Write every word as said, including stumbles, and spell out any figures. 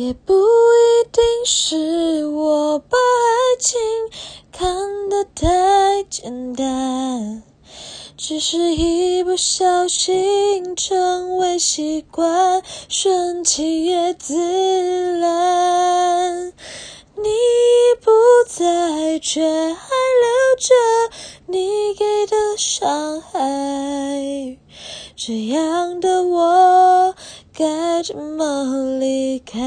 也不一定是我把爱情看得太简单，只是一不小心成为习惯，顺其也自然。你不在，却还留着你给的伤害，这样的我该怎么离开？